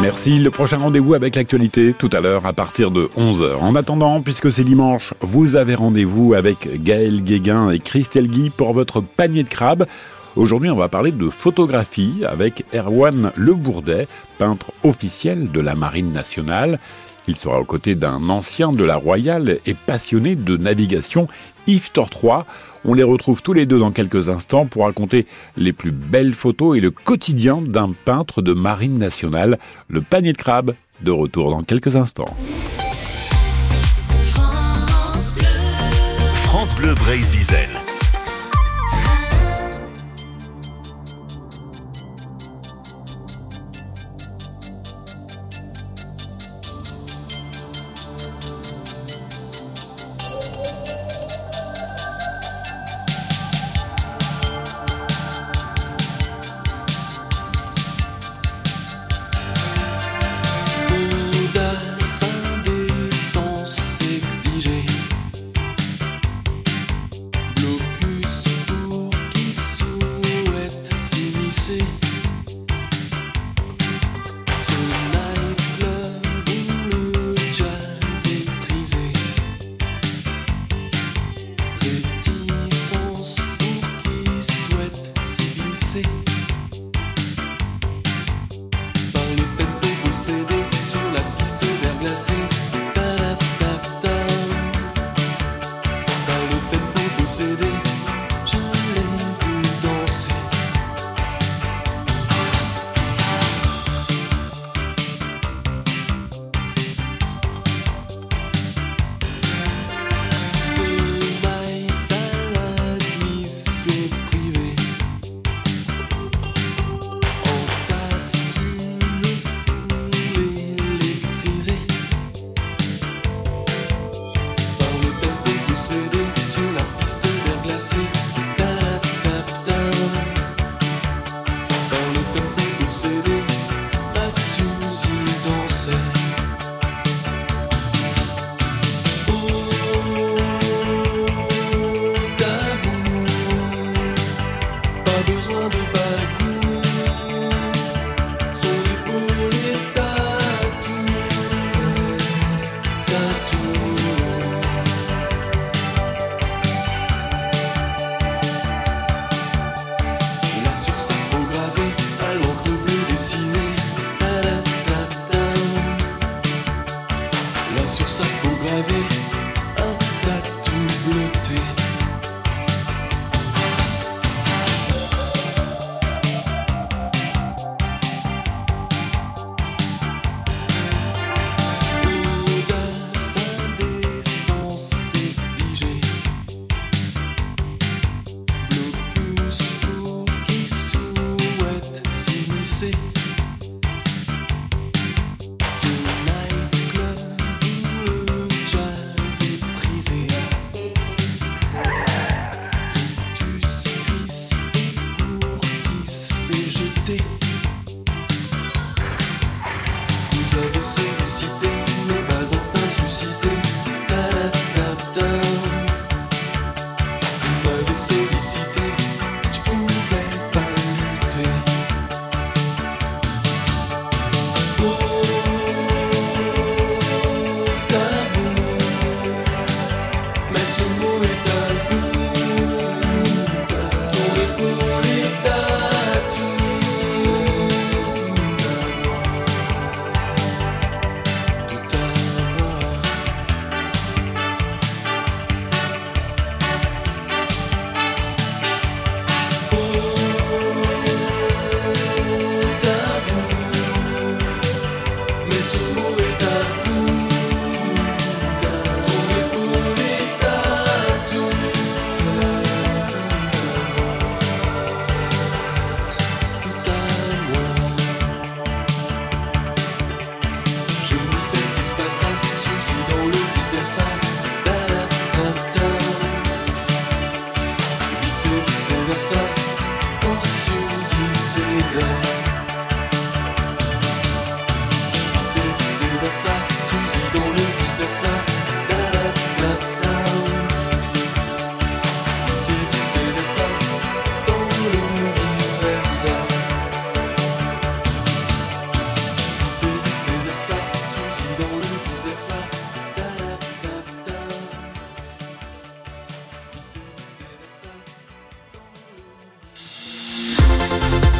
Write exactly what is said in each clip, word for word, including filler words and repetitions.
Merci. Le prochain rendez-vous avec l'actualité, tout à l'heure, à partir de onze heures. En attendant, puisque c'est dimanche, vous avez rendez-vous avec Gaël Guéguin et Christelle Guy pour votre panier de crabes. Aujourd'hui, on va parler de photographie avec Erwan Lebourdais, peintre officiel de la Marine Nationale. Il sera aux côtés d'un ancien de la Royale et passionné de navigation, Iftor trois. On les retrouve tous les deux dans quelques instants pour raconter les plus belles photos et le quotidien d'un peintre de Marine Nationale. Le panier de crabes, de retour dans quelques instants. France Bleu, France Bleu Brésil. Blue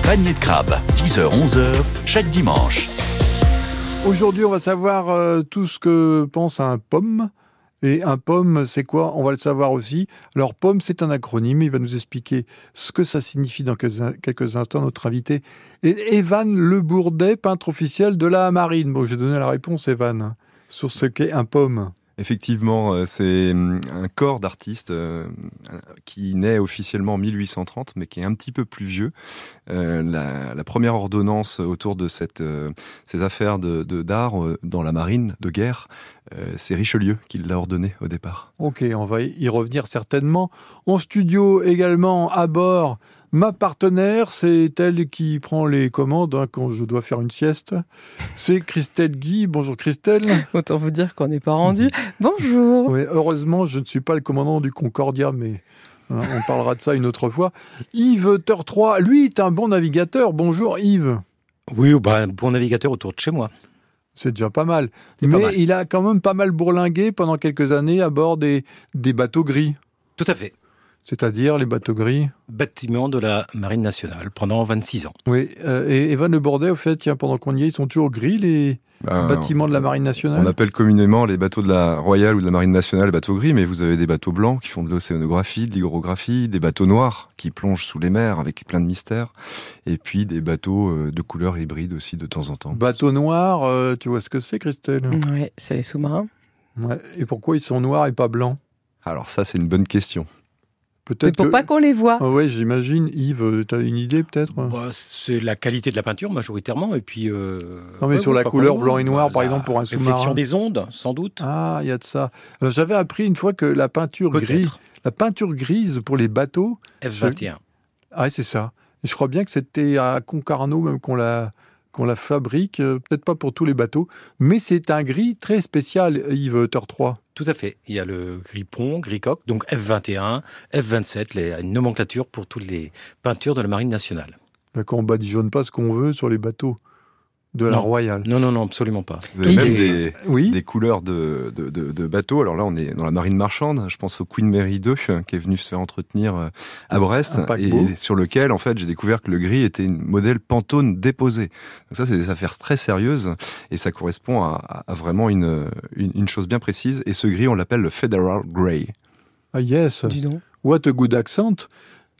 panier de crabes, dix heures-onze heures, chaque dimanche. Aujourd'hui, on va savoir euh, tout ce que pense un pomme. Et un pomme, c'est quoi? On va le savoir aussi. Alors, pomme, c'est un acronyme. Il va nous expliquer ce que ça signifie dans quelques instants. Notre invité est Erwan Lebourdais, peintre officiel de la marine. Bon, j'ai donné la réponse, Erwan, sur ce qu'est un pomme. Effectivement, c'est un corps d'artistes qui naît officiellement en mille huit cent trente, mais qui est un petit peu plus vieux. Euh, la, la première ordonnance autour de cette, euh, ces affaires de, de, d'art dans la marine de guerre, euh, c'est Richelieu qui l'a ordonné au départ. Ok, on va y revenir certainement. En studio également, à bord, ma partenaire, c'est elle qui prend les commandes hein, quand je dois faire une sieste. C'est Christelle Guy. Bonjour Christelle. Autant vous dire qu'on n'est pas rendu. Bonjour. Oui, heureusement, je ne suis pas le commandant du Concordia, mais hein, on parlera de ça une autre fois. Yves Tertrais, lui, est un bon navigateur. Bonjour Yves. Oui, ben, bon navigateur autour de chez moi. C'est déjà pas mal. C'est mais pas mal. Il a quand même pas mal bourlingué pendant quelques années à bord des, des bateaux gris. Tout à fait. C'est-à-dire les bateaux gris ? Bâtiment de la Marine Nationale, pendant vingt-six ans. Oui, euh, et Erwan Lebourdais, au fait, tiens, pendant qu'on y est, ils sont toujours gris, les ben, bâtiments on, de la Marine Nationale ? On appelle communément les bateaux de la Royale ou de la Marine Nationale les bateaux gris, mais vous avez des bateaux blancs qui font de l'océanographie, de l'hygrographie, des bateaux noirs qui plongent sous les mers avec plein de mystères, et puis des bateaux de couleurs hybrides aussi de temps en temps. Bateaux noirs, euh, tu vois ce que c'est, Christelle ? Oui, c'est les sous-marins. Ouais. Et pourquoi ils sont noirs et pas blancs ? Alors ça, c'est une bonne question. Peut-être c'est pour que... pas qu'on les voit. Ah ouais, j'imagine. Yves, t'as une idée peut-être ? Bah, c'est la qualité de la peinture majoritairement, et puis. Euh... Non mais ouais, sur la couleur blanc et noir, par la exemple pour un sous-marin. Réflexion des ondes, sans doute. Ah, il y a de ça. Alors, j'avais appris une fois que la peinture peut-être. grise, la peinture grise pour les bateaux. F vingt et un. Je... Ah, c'est ça. Je crois bien que c'était à Concarneau même qu'on la qu'on la fabrique. Peut-être pas pour tous les bateaux, mais c'est un gris très spécial, Yves Tertrais. Tout à fait. Il y a le gris pont, gris coque, donc F vingt et un, F vingt-sept, les, une nomenclature pour toutes les peintures de la Marine nationale. D'accord, on badigeonne pas ce qu'on veut sur les bateaux de non. la Royale. Non, non, non, absolument pas. Vous avez même des, oui des couleurs de, de, de, de bateaux. Alors là, on est dans la marine marchande. Je pense au Queen Mary deux qui est venu se faire entretenir à Brest et sur lequel, en fait, j'ai découvert que le gris était une modèle Pantone déposé. Donc ça, c'est des affaires très sérieuses et ça correspond à, à vraiment une, une, une chose bien précise. Et ce gris, on l'appelle le Federal Grey. Ah yes, dis donc. What a good accent.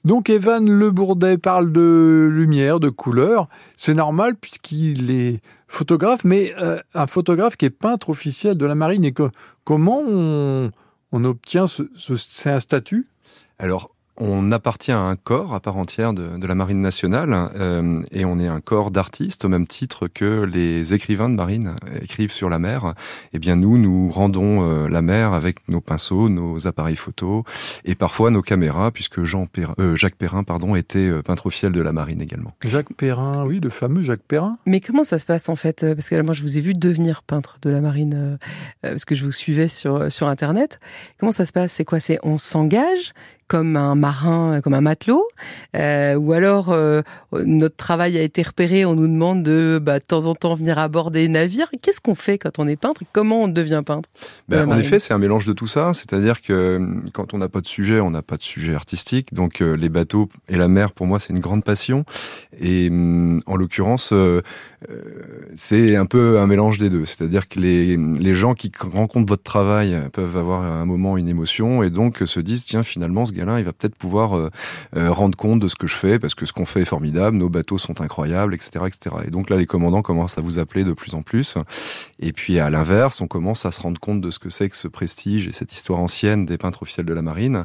Donc Erwan Lebourdais parle de lumière, de couleur. C'est normal puisqu'il est photographe, mais euh, un photographe qui est peintre officiel de la marine. Et que, comment on, on obtient ce, ce c'est un statut ? Alors, on appartient à un corps à part entière de, de la Marine nationale euh, et on est un corps d'artistes au même titre que les écrivains de marine écrivent sur la mer. Eh bien nous, nous rendons euh, la mer avec nos pinceaux, nos appareils photos et parfois nos caméras puisque Jean Perrin, euh, Jacques Perrin pardon, était peintre officiel de la marine également. Jacques Perrin, oui, le fameux Jacques Perrin. Mais comment ça se passe en fait ? Parce que là, moi je vous ai vu devenir peintre de la marine euh, parce que je vous suivais sur, sur internet. Comment ça se passe ? C'est quoi ? C'est on s'engage comme un marin, comme un matelot, euh, ou alors euh, notre travail a été repéré, on nous demande de, bah, de temps en temps venir à bord des navires. Qu'est-ce qu'on fait quand on est peintre et comment on devient peintre ? ben, En effet, c'est un mélange de tout ça, c'est-à-dire que quand on n'a pas de sujet, on n'a pas de sujet artistique, donc euh, les bateaux et la mer, pour moi, c'est une grande passion, et euh, en l'occurrence, euh, euh, c'est un peu un mélange des deux, c'est-à-dire que les, les gens qui rencontrent votre travail peuvent avoir à un moment une émotion, et donc se disent, tiens, finalement, ce gars-là, il va peut-être pouvoir euh, euh, rendre compte de ce que je fais, parce que ce qu'on fait est formidable, nos bateaux sont incroyables, et cetera, et cetera. Et donc là, les commandants commencent à vous appeler de plus en plus. Et puis, à l'inverse, on commence à se rendre compte de ce que c'est que ce prestige et cette histoire ancienne des peintres officiels de la marine.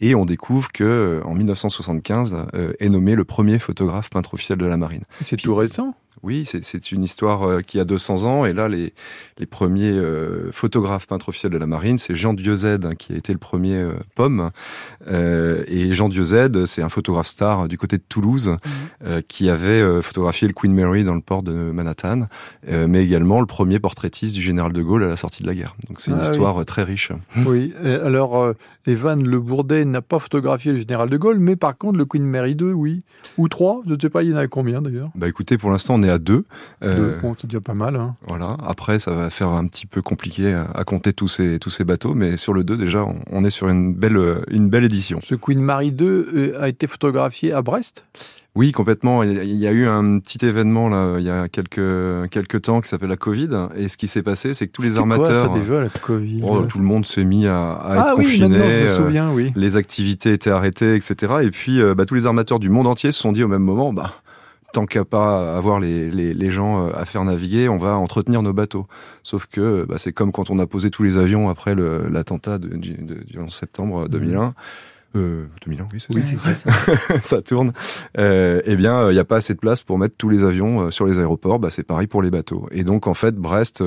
Et on découvre que, en dix-neuf cent soixante-quinze, euh, est nommé le premier photographe peintre officiel de la marine. C'est puis, tout récent ? Oui, c'est, c'est une histoire qui a deux cents ans, et là, les, les premiers euh, photographes peintres officiels de la marine, c'est Jean Dieuzaide, hein, qui a été le premier euh, POMME, euh, et Jean Dieuzaide, c'est un photographe star du côté de Toulouse, mmh. euh, qui avait euh, photographié le Queen Mary dans le port de Manhattan, euh, mais également le premier portraitiste du général de Gaulle à la sortie de la guerre. Donc c'est une ah, histoire oui. très riche. Oui, et alors, euh, Erwan Lebourdais n'a pas photographié le général de Gaulle, mais par contre, le Queen Mary deux, oui, ou trois, je ne sais pas, il y en a combien d'ailleurs ? Bah écoutez, pour l'instant, on est est à deux. Euh, deux, bon, c'est déjà pas mal. Hein. Voilà. Après, ça va faire un petit peu compliqué à, à compter tous ces, tous ces bateaux, mais sur le deux, déjà, on, on est sur une belle, une belle édition. Ce Queen Mary deux a été photographié à Brest ? Oui, complètement. Il y a eu un petit événement là, il y a quelques, quelques temps qui s'appelle la Covid. Et ce qui s'est passé, c'est que tous les armateurs... Quoi, ça, déjà, la Covid ? Oh, tout le monde s'est mis à, à être ah, confiné. Ah oui, maintenant, je me souviens, oui. Les activités étaient arrêtées, et cetera. Et puis, bah, tous les armateurs du monde entier se sont dit au même moment... bah. Tant qu'à pas avoir les, les, les gens à faire naviguer, on va entretenir nos bateaux. Sauf que bah, c'est comme quand on a posé tous les avions après le, l'attentat de, du, du onze septembre deux mille un. Euh, deux mille un, oui, c'est oui, ça. C'est ça. Ça tourne. Euh, eh bien, il n'y a pas assez de place pour mettre tous les avions sur les aéroports. Bah, c'est pareil pour les bateaux. Et donc, en fait, Brest,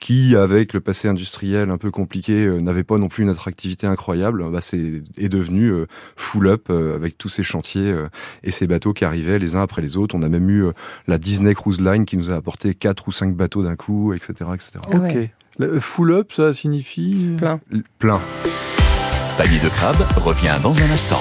qui, avec le passé industriel un peu compliqué, n'avait pas non plus une attractivité incroyable, bah, c'est, est devenu full up avec tous ces chantiers et ces bateaux qui arrivaient les uns après les autres. On a même eu la Disney Cruise Line qui nous a apporté quatre ou cinq bateaux d'un coup, et cetera, et cetera. Ah ouais. Ok. Full up, ça signifie plein. Plein. Panier de crabe revient dans un instant.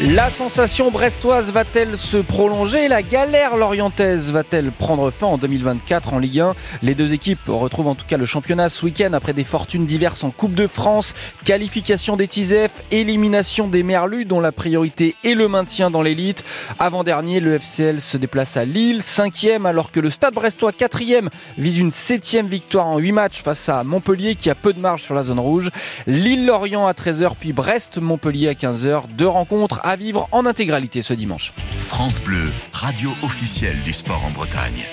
La sensation brestoise va-t-elle se prolonger ? La galère lorientaise va-t-elle prendre fin en deux mille vingt-quatre en Ligue un ? Les deux équipes retrouvent en tout cas le championnat ce week-end après des fortunes diverses en Coupe de France, qualification des T I S E F, élimination des Merlus dont la priorité est le maintien dans l'élite. Avant-dernier, le F C L se déplace à Lille, cinquième, alors que le Stade brestois quatrième vise une septième victoire en huit matchs face à Montpellier qui a peu de marge sur la zone rouge. Lille-Lorient à treize heures puis Brest-Montpellier à quinze heures, deux rencontres à vivre en intégralité ce dimanche. France Bleu, radio officielle du sport en Bretagne.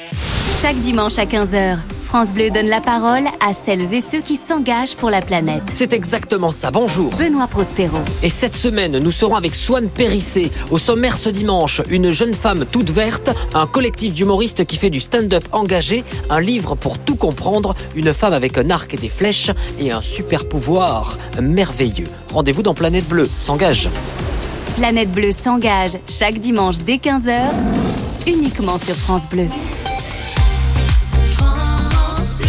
Chaque dimanche à quinze heures, France Bleu donne la parole à celles et ceux qui s'engagent pour la planète. C'est exactement ça, bonjour. Benoît Prospero. Et cette semaine, nous serons avec Swan Périssé. Au sommaire ce dimanche, une jeune femme toute verte, un collectif d'humoristes qui fait du stand-up engagé, un livre pour tout comprendre, une femme avec un arc et des flèches et un super pouvoir merveilleux. Rendez-vous dans Planète Bleue, s'engage. Planète Bleue s'engage chaque dimanche dès quinze heures, uniquement sur France Bleu. France Bleu.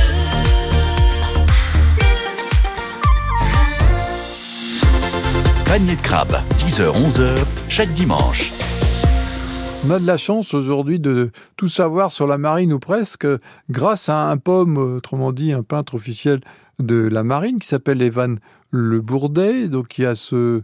Panier de crabe, dix heures-onze heures, chaque dimanche. On a de la chance aujourd'hui de tout savoir sur la marine ou presque, grâce à un POMME, autrement dit un peintre officiel de la marine, qui s'appelle Erwan Lebourdais, donc qui a ce...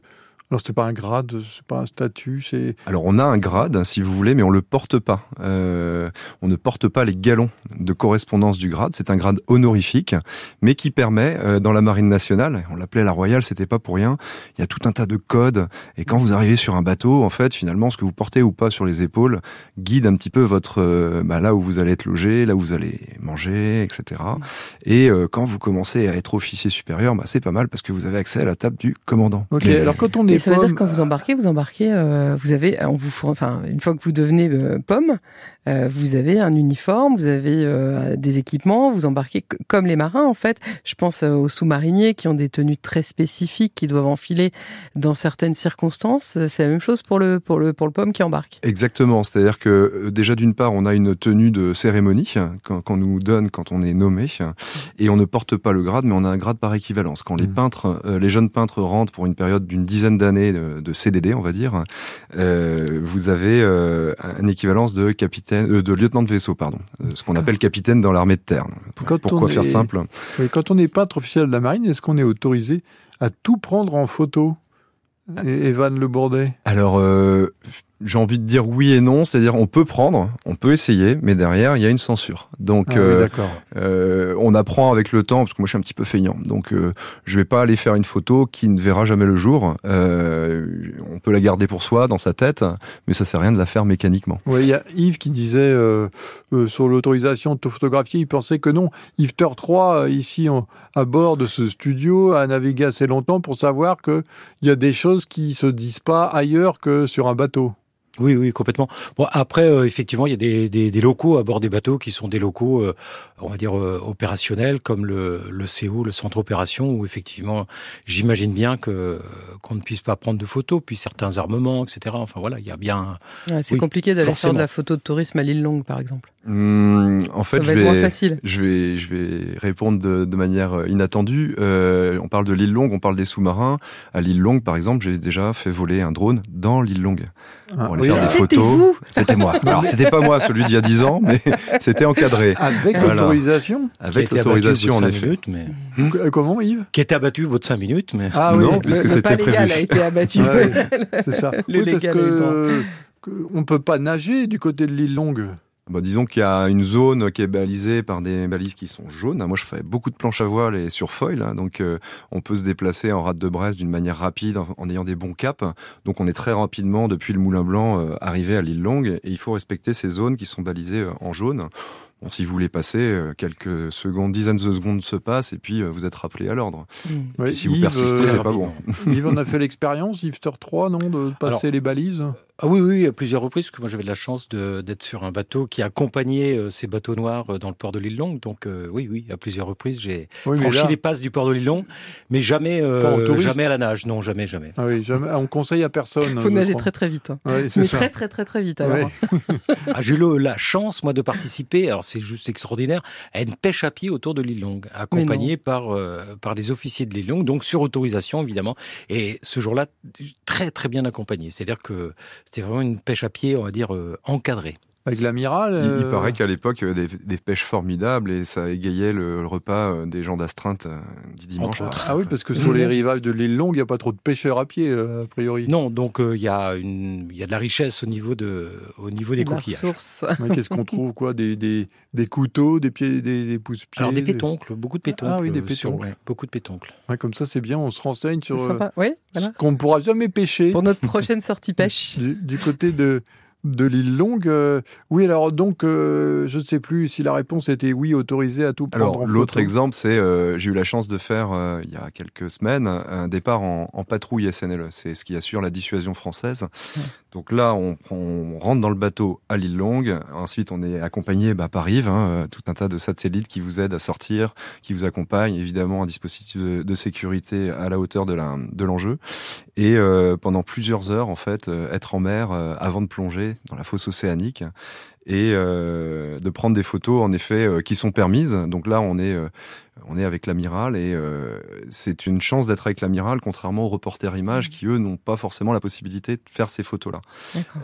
Alors, ce n'est pas un grade, c'est pas un statut, c'est... Alors, on a un grade, si vous voulez, mais on ne le porte pas. Euh, on ne porte pas les galons de correspondance du grade. C'est un grade honorifique, mais qui permet, euh, dans la Marine Nationale, on l'appelait la Royale, c'était pas pour rien, il y a tout un tas de codes. Et quand vous arrivez sur un bateau, en fait, finalement, ce que vous portez ou pas sur les épaules guide un petit peu votre... Euh, bah, là où vous allez être logé, là où vous allez manger, et cetera. Et euh, quand vous commencez à être officier supérieur, bah, c'est pas mal, parce que vous avez accès à la table du commandant. Ok, mais... alors quand on est... Ça veut dire que quand vous embarquez, vous embarquez, euh, vous avez, on vous, enfin, une fois que vous devenez euh, POMME, euh, vous avez un uniforme, vous avez euh, des équipements, vous embarquez c- comme les marins en fait. Je pense euh, aux sous-mariniers qui ont des tenues très spécifiques, qui doivent enfiler dans certaines circonstances. C'est la même chose pour le pour le pour le POMME qui embarque. Exactement, c'est-à-dire que déjà d'une part, on a une tenue de cérémonie qu'on, qu'on nous donne quand on est nommé, et on ne porte pas le grade, mais on a un grade par équivalence. Quand les peintres, euh, les jeunes peintres rentrent pour une période d'une dizaine d'années de C D D, on va dire, euh, vous avez euh, une équivalence de capitaine, euh, de lieutenant de vaisseau, pardon, euh, ce qu'on appelle capitaine dans l'armée de terre. Pour, pourquoi est... faire simple ? Oui, quand on est peintre officiel de la marine, est-ce qu'on est autorisé à tout prendre en photo ? Erwan Lebourdais. Alors, euh, j'ai envie de dire oui et non, c'est-à-dire on peut prendre, on peut essayer, mais derrière, il y a une censure. Donc, ah, euh, oui, d'accord. Euh, on apprend avec le temps, parce que moi, je suis un petit peu feignant, donc euh, je vais pas aller faire une photo qui ne verra jamais le jour. Euh, on peut la garder pour soi, dans sa tête, mais ça sert à rien de la faire mécaniquement. Oui, il y a Yves qui disait, euh, euh, sur l'autorisation de te photographier, il pensait que non. Yves Tertrais, ici, en, à bord de ce studio, a navigué assez longtemps pour savoir qu'il y a des choses qui se disent pas ailleurs que sur un bateau. Oui, oui, complètement. Bon, après, euh, effectivement, il y a des, des, des locaux à bord des bateaux qui sont des locaux, euh, on va dire, euh, opérationnels, comme le, le C O, le centre opération, où effectivement, j'imagine bien que qu'on ne puisse pas prendre de photos, puis certains armements, et cetera. Enfin voilà, il y a bien... Ouais, c'est oui, compliqué d'aller forcément faire de la photo de tourisme à l'île Longue, par exemple. Hum, en fait, je vais, je vais, je vais répondre de, de manière inattendue. Euh, on parle de l'île Longue, on parle des sous-marins. À l'île Longue, par exemple, j'ai déjà fait voler un drone dans l'île Longue. Ah, pour aller oui, faire ah, des c'était photos. Vous c'était moi. Alors, c'était pas moi, celui d'il y a dix ans, mais c'était encadré. Avec voilà. l'autorisation Avec l'autorisation, en effet. Minutes, mais... Donc, euh, comment, Yves Qui était abattu au bout de cinq minutes, mais... Ah oui, non, le, puisque le c'était prévu. Le pas légal a été abattu. Ouais, c'est ça. Le oui, légal parce que, que on peut pas nager du côté de l'île Longue. Bah disons qu'il y a une zone qui est balisée par des balises qui sont jaunes. Moi, je fais beaucoup de planches à voile et sur foil. Hein, donc, euh, on peut se déplacer en rade de Brest d'une manière rapide, en, en ayant des bons caps. Donc, on est très rapidement, depuis le Moulin Blanc, euh, arrivé à l'île Longue. Et il faut respecter ces zones qui sont balisées euh, en jaune. Bon, si vous voulez passer, euh, quelques secondes, dizaines de secondes se passent et puis euh, vous êtes rappelé à l'ordre. Mmh. Et puis, si Yves, vous persistez, euh, c'est pas bon. Yves, on a fait l'expérience, Yves Tertrais, non, de passer Alors, les balises Ah oui, oui, à plusieurs reprises, parce que moi j'avais la chance de, d'être sur un bateau qui accompagnait euh, ces bateaux noirs euh, dans le port de l'île Longue, donc euh, oui, oui, à plusieurs reprises, j'ai oui, franchi là... les passes du port de l'île Longue, mais jamais, euh, jamais à la nage, non, jamais, jamais. Ah oui, jamais. On conseille à personne. Faut nager très très vite, hein. ouais, mais ça. très très très très vite alors. Ouais. ah, j'ai eu la chance, moi, de participer, alors c'est juste extraordinaire, à une pêche à pied autour de l'île Longue, accompagnée par, euh, par des officiers de l'île Longue, donc sur autorisation évidemment, et ce jour-là, très très bien accompagné, c'est-à-dire que c'était vraiment une pêche à pied, on va dire, euh, encadrée. Avec l'amiral euh... il, il paraît qu'à l'époque, des, des pêches formidables et ça égayait le, le repas des gens d'astreinte euh, du dimanche. Ah, ah oui, parce que sur les rivages de l'île Longue, il n'y a pas trop de pêcheurs à pied, euh, a priori. Non, donc il euh, y, y a de la richesse au niveau, de, au niveau des la coquillages. Source. Ouais, qu'est-ce qu'on trouve quoi des, des, des couteaux, des, pieds, des, des pouces-pieds Alors des pétoncles, des... beaucoup de pétoncles. Ah oui, des pétoncles. Sur, ouais, beaucoup de pétoncles. Ouais, comme ça, c'est bien, on se renseigne sur euh, oui, voilà. ce qu'on ne pourra jamais pêcher. Pour notre prochaine sortie pêche. Du, du côté de... de l'île Longue, euh, oui, alors donc, euh, je ne sais plus si la réponse était oui, autorisé à tout prendre alors, en photo. L'autre exemple, c'est, euh, j'ai eu la chance de faire, euh, il y a quelques semaines, un départ en, en patrouille S N L E, c'est ce qui assure la dissuasion française. Ouais. Donc là, on, on rentre dans le bateau à l'île Longue, ensuite on est accompagné bah, par Yves, hein, tout un tas de satellites qui vous aident à sortir, qui vous accompagnent, évidemment un dispositif de, de sécurité à la hauteur de, la, de l'enjeu, et euh, pendant plusieurs heures, en fait, euh, être en mer euh, avant de plonger, dans la fosse océanique et euh, de prendre des photos en effet euh, qui sont permises. Donc là on est, euh, on est avec l'amiral et euh, c'est une chance d'être avec l'amiral contrairement aux reporters images qui eux n'ont pas forcément la possibilité de faire ces photos là.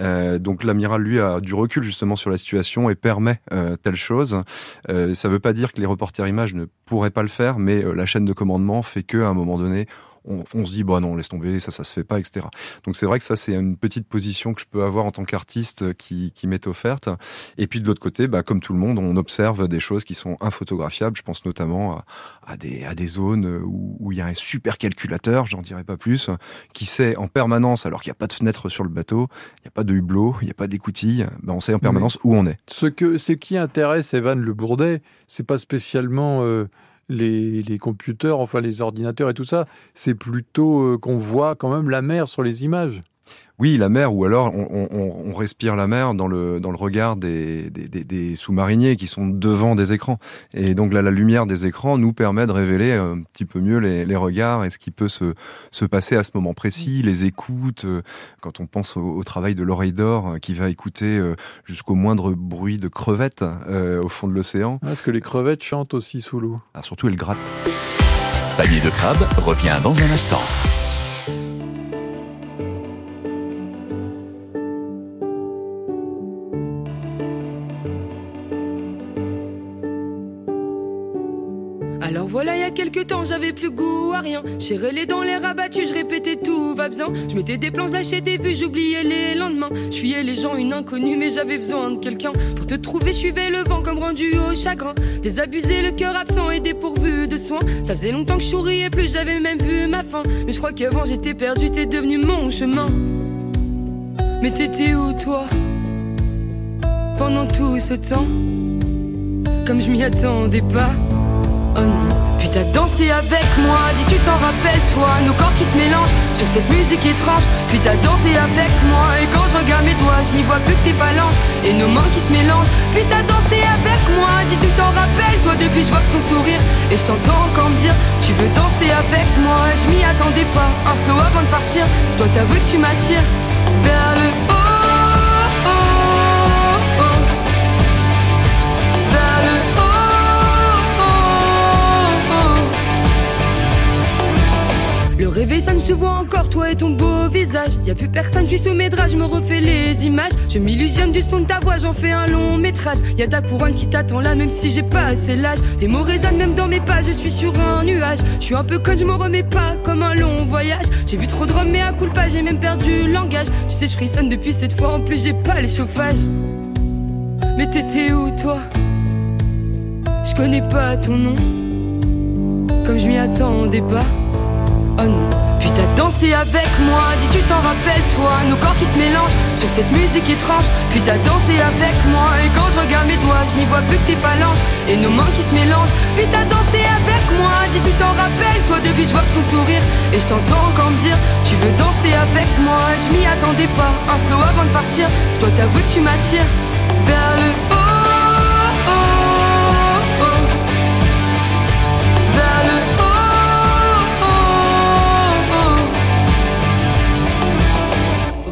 Euh, donc l'amiral lui a du recul justement sur la situation et permet euh, telle chose. Euh, ça ne veut pas dire que les reporters images ne pourraient pas le faire mais euh, la chaîne de commandement fait qu'à un moment donné On, on se dit, bah non, laisse tomber, ça, ça se fait pas, et cetera. Donc c'est vrai que ça, c'est une petite position que je peux avoir en tant qu'artiste qui, qui m'est offerte. Et puis de l'autre côté, bah, comme tout le monde, on observe des choses qui sont infotographiables. Je pense notamment à, à, des, à des zones où, où il y a un super calculateur, j'en dirai pas plus, qui sait en permanence, alors qu'il n'y a pas de fenêtre sur le bateau, il n'y a pas de hublot, il n'y a pas d'écoutille, bah, on sait en permanence Mais où on est. Ce, que, ce qui intéresse Erwan Lebourdais, c'est pas spécialement... Euh... Les, les computers, enfin les ordinateurs et tout ça, c'est plutôt euh, qu'on voit quand même la mer sur les images. Oui, la mer, ou alors on, on, on respire la mer dans le, dans le regard des, des, des, des sous-mariniers qui sont devant des écrans. Et donc là, la lumière des écrans nous permet de révéler un petit peu mieux les, les regards et ce qui peut se, se passer à ce moment précis, les écoutes, quand on pense au, au travail de l'oreille d'or qui va écouter jusqu'au moindre bruit de crevettes euh, au fond de l'océan. Est-ce que les crevettes chantent aussi sous l'eau ? Ah, surtout, elles grattent. Panier de crabe revient dans un instant. Voilà, il y a quelques temps, j'avais plus goût à rien. Serré les dents, les rabattus, je répétais tout va bien. Je mettais des planches, lâchais des vues, j'oubliais les lendemains. Je fuyais les gens, une inconnue, mais j'avais besoin de quelqu'un. Pour te trouver, je suivais le vent comme rendu au chagrin. Désabusé, le cœur absent et dépourvu de soins. Ça faisait longtemps que je souriais plus, j'avais même vu ma fin. Mais je crois qu'avant j'étais perdu, t'es devenu mon chemin. Mais t'étais où toi, pendant tout ce temps, comme je m'y attendais pas. Oh non. Puis t'as dansé avec moi, dis tu t'en rappelles toi, nos corps qui se mélangent sur cette musique étrange. Puis t'as dansé avec moi, et quand je regarde mes doigts, je n'y vois plus que tes phalanges et nos mains qui se mélangent. Puis t'as dansé avec moi, dis tu t'en rappelles toi, depuis je vois ton sourire et je t'entends encore me dire tu veux danser avec moi. Je m'y attendais pas, un slow avant de partir, je dois t'avouer que tu m'attires vers le haut. Oh, oh, oh. Je vois encore toi et ton beau visage. Y'a plus personne, je suis sous mes draps, je me refais les images. Je m'illusionne du son de ta voix, j'en fais un long métrage. Y'a ta couronne qui t'attend là, même si j'ai pas assez l'âge. Tes mots résonnent même dans mes pages, je suis sur un nuage. Je suis un peu conne, je m'en remets pas, comme un long voyage. J'ai bu trop de rhum, mais à coup le pas, j'ai même perdu le langage. Tu sais, je frissonne depuis cette fois, en plus j'ai pas le chauffage. Mais t'étais où toi? Je connais pas ton nom, comme je m'y attendais pas. Oh non. Puis t'as dansé avec moi, dis tu t'en rappelles toi, nos corps qui se mélangent sur cette musique étrange. Puis t'as dansé avec moi, et quand je regarde mes doigts, je n'y vois plus que tes phalanges et nos mains qui se mélangent. Puis t'as dansé avec moi, dis tu t'en rappelles toi, depuis je vois ton sourire et je t'entends encore me dire, tu veux danser avec moi. Je m'y attendais pas, un slow avant de partir, je dois t'avouer que tu m'attires vers le haut.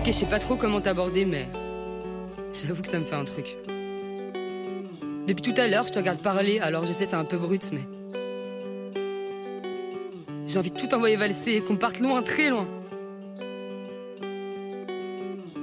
Je sais pas trop comment t'aborder, mais j'avoue que ça me fait un truc. Depuis tout à l'heure, je te regarde parler, alors je sais, c'est un peu brut, mais j'ai envie de tout envoyer valser et qu'on parte loin, très loin.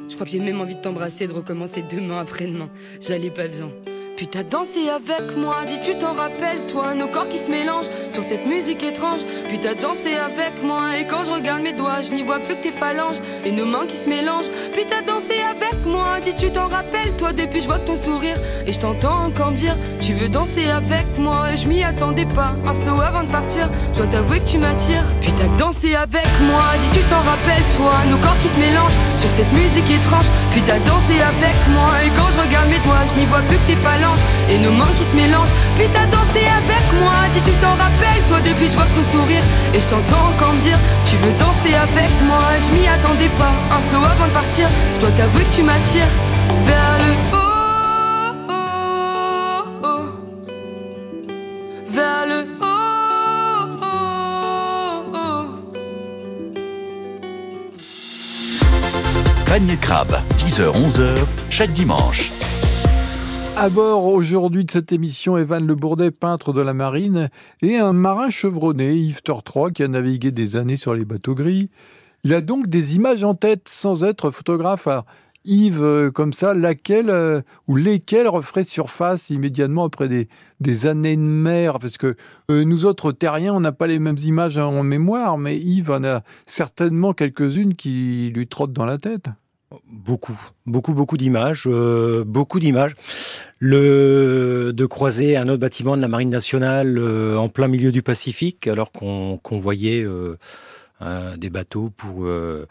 Je crois que j'ai même envie de t'embrasser et de recommencer demain après-demain. J'allais pas bien. Puis t'as dansé avec moi, dis tu t'en rappelles toi, nos corps qui se mélangent sur cette musique étrange. Puis t'as dansé avec moi, et quand je regarde mes doigts, je n'y vois plus que tes phalanges et nos mains qui se mélangent. Puis t'as dansé avec moi, dis tu t'en rappelles toi, depuis je vois ton sourire et je t'entends encore me dire, tu veux danser avec moi. Et je m'y attendais pas, un slow avant de partir, je dois t'avouer que tu m'attires. Puis t'as dansé avec moi, dis tu t'en rappelles toi, nos corps qui se mélangent sur cette musique étrange. Puis t'as dansé avec moi, et quand je regarde mes doigts, je n'y vois plus que tes phalanges et nos mains qui se mélangent. Puis t'as dansé avec moi, dis tu t'en rappelles toi, depuis je vois ton sourire et je t'entends encore me dire, tu veux danser avec moi. Je m'y attendais pas, un slow avant de partir, je dois t'avouer que tu m'attires vers le haut. Panier Crabe, dix heures-onze heures, chaque dimanche. À bord aujourd'hui de cette émission, Erwan Lebourdais, peintre de la marine, et un marin chevronné, Yves Tertrais, qui a navigué des années sur les bateaux gris. Il a donc des images en tête, sans être photographe. Alors, Yves, comme ça, laquelle ou lesquelles referaient surface immédiatement après des, des années de mer? Parce que euh, nous autres terriens, on n'a pas les mêmes images en mémoire, mais Yves en a certainement quelques-unes qui lui trottent dans la tête. Beaucoup, beaucoup, beaucoup d'images, euh, beaucoup d'images. Le de croiser un autre bâtiment de la Marine Nationale euh, en plein milieu du Pacifique, alors qu'on qu'on voyait euh, un, des bateaux pour euh,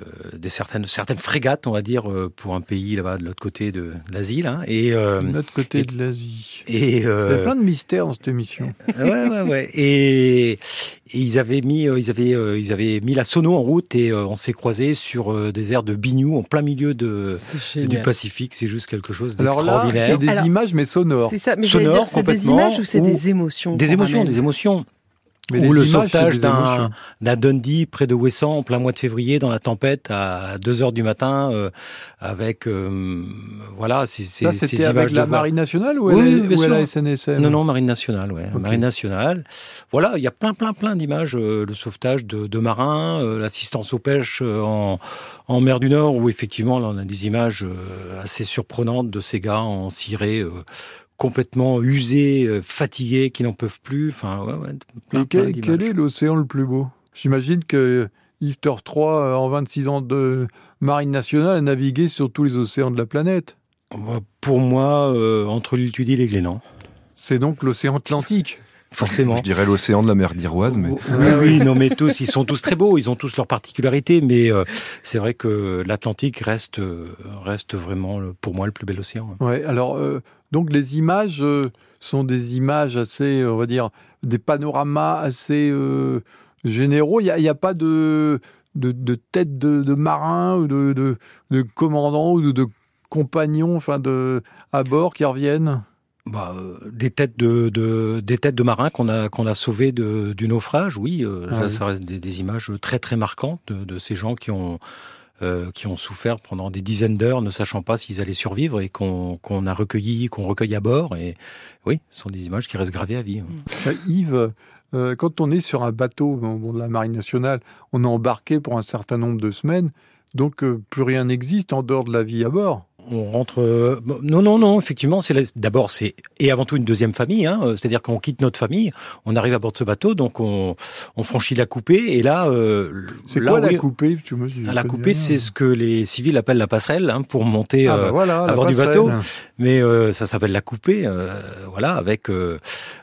euh, des certaines certaines frégates, on va dire, euh, pour un pays là-bas de l'autre côté de, de l'Asie, là. Et euh, de l'autre côté et, de l'Asie. Et euh, il y a plein de mystères dans cette émission. ouais, ouais, ouais. Et Et ils avaient mis, ils avaient, ils avaient mis la sono en route et on s'est croisés sur des aires de biniou en plein milieu de du Pacifique. C'est juste quelque chose d'extraordinaire. Alors là, c'est des Alors, images mais sonores. C'est ça, mais sonores, dire, c'est des images ou c'est des émotions? Des émotions, ramène. des émotions. Mais ou le images, sauvetage d'un, d'un Dundee près de Ouessant en plein mois de février dans la tempête à deux heures du matin euh, avec euh, voilà ces, ces, Là, ces images avec de la voir. Marine nationale ou oui, elle, ou elle a S N S M? Non non Marine nationale ouais okay. Marine nationale, voilà, il y a plein plein plein d'images, euh, le sauvetage de, de marins, euh, l'assistance aux pêches euh, en en mer du Nord, où effectivement là, on a des images euh, assez surprenantes de ces gars en ciré euh, complètement usés, euh, fatigués, qui n'en peuvent plus. Enfin, ouais, ouais, plein, quel, plein quel est l'océan le plus beau? J'imagine que Yves Tertrais, euh, en vingt-six ans de Marine nationale, a navigué sur tous les océans de la planète. Bah, pour moi, euh, entre l'île Tudile et Glénans. C'est donc l'océan Atlantique. Forcément. Je dirais l'océan de la mer d'Iroise, mais... Oui, oui, non, mais tous, ils sont tous très beaux, ils ont tous leurs particularités, mais euh, c'est vrai que l'Atlantique reste, reste vraiment, pour moi, le plus bel océan. Ouais, alors, euh, donc les images euh, sont des images assez, on va dire, des panoramas assez euh, généraux. Il n'y a, a pas de, de, de tête de, de marin, ou de, de, de commandant, ou de, de compagnon, enfin, de, à bord qui reviennent? Bah, des têtes de, de des têtes de marins qu'on a qu'on a sauvées de, du naufrage, oui, euh, ah ça, oui. Ça reste des, des images très très marquantes de, de ces gens qui ont euh, qui ont souffert pendant des dizaines d'heures, ne sachant pas s'ils allaient survivre, et qu'on qu'on a recueilli qu'on recueille à bord. Et oui, ce sont des images qui restent gravées à vie. Yves, Euh, quand on est sur un bateau bon, de la Marine Nationale, on est embarqué pour un certain nombre de semaines, donc euh, plus rien n'existe en dehors de la vie à bord. On rentre... Euh, non, non, non, effectivement, c'est la, d'abord, c'est et avant tout une deuxième famille, hein, c'est-à-dire qu'on quitte notre famille, on arrive à bord de ce bateau, donc on, on franchit la coupée, et là... Euh, c'est là quoi la coupée tu me, La coupée, c'est ce que les civils appellent la passerelle, hein, pour monter ah, bah, voilà, euh, à bord du bateau, mais euh, ça s'appelle la coupée, euh, voilà, avec euh,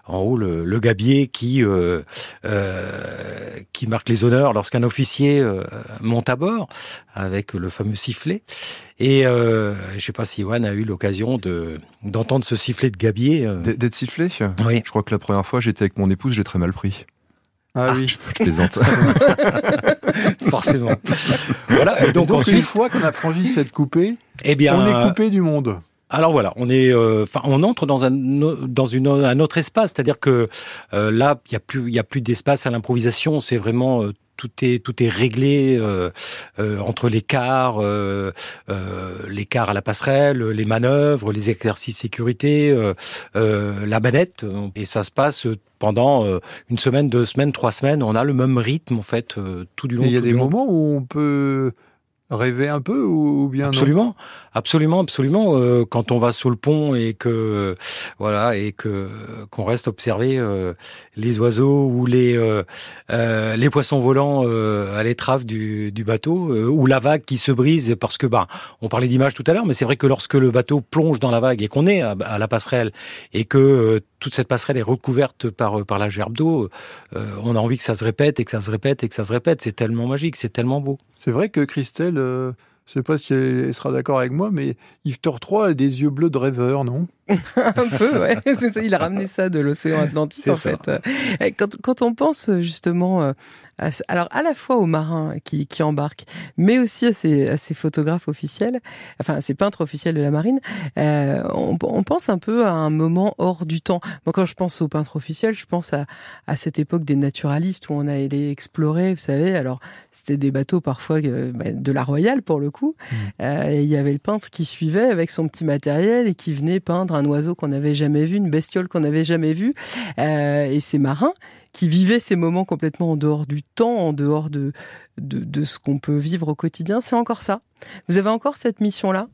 en haut le, le gabier qui, euh, euh, qui marque les honneurs lorsqu'un officier euh, monte à bord, avec le fameux sifflet, et... Euh, Je ne sais pas si Yoann a eu l'occasion de, d'entendre ce sifflet de gabier. D'être sifflé ? Oui. Je crois que la première fois, j'étais avec mon épouse, j'ai très mal pris. Ah, ah oui, je, je plaisante. Forcément. Voilà. Et donc, et donc ensuite, une fois qu'on a franchi cette coupée, eh bien, on est coupé du monde. Alors voilà, on est, enfin, euh, on entre dans un dans une un autre espace, c'est-à-dire que euh, là, il y a plus il y a plus d'espace à l'improvisation, c'est vraiment euh, tout est tout est réglé euh, euh, entre l'écart, euh, euh, l'écart à la passerelle, les manœuvres, les exercices sécurité, euh, euh, la manette, et ça se passe pendant euh, une semaine, deux semaines, trois semaines. On a le même rythme en fait euh, tout du long. Il y a des long. moments où on peut rêver un peu ou bien absolument, non absolument, absolument. Euh, quand on va sur le pont et que euh, voilà et que qu'on reste observer euh, les oiseaux ou les euh, euh, les poissons volants euh, à l'étrave du, du bateau euh, ou la vague qui se brise parce que bah on parlait d'image tout à l'heure, mais c'est vrai que lorsque le bateau plonge dans la vague et qu'on est à, à la passerelle et que euh, toute cette passerelle est recouverte par par la gerbe d'eau, euh, on a envie que ça se répète et que ça se répète et que ça se répète. C'est tellement magique, c'est tellement beau. C'est vrai que Christelle, Euh, je ne sais pas si elle sera d'accord avec moi, mais Iftor trois a des yeux bleus de rêveur, non ? Un peu, ouais. C'est ça, il a ramené ça de l'océan Atlantique, c'est en ça. fait. Quand, quand on pense justement, à, alors à la fois aux marins qui, qui embarquent, mais aussi à ces, à ces photographes officiels, enfin à ces peintres officiels de la marine, euh, on, on pense un peu à un moment hors du temps. Moi, quand je pense aux peintres officiels, je pense à, à cette époque des naturalistes où on allait explorer, vous savez. Alors, c'était des bateaux parfois euh, de la Royale pour le coup. Mmh. Euh, et il y avait le peintre qui suivait avec son petit matériel et qui venait peindre un oiseau qu'on n'avait jamais vu, une bestiole qu'on n'avait jamais vue, euh, et ces marins qui vivaient ces moments complètement en dehors du temps, en dehors de, de, de ce qu'on peut vivre au quotidien, c'est encore ça. Vous avez encore cette mission-là ?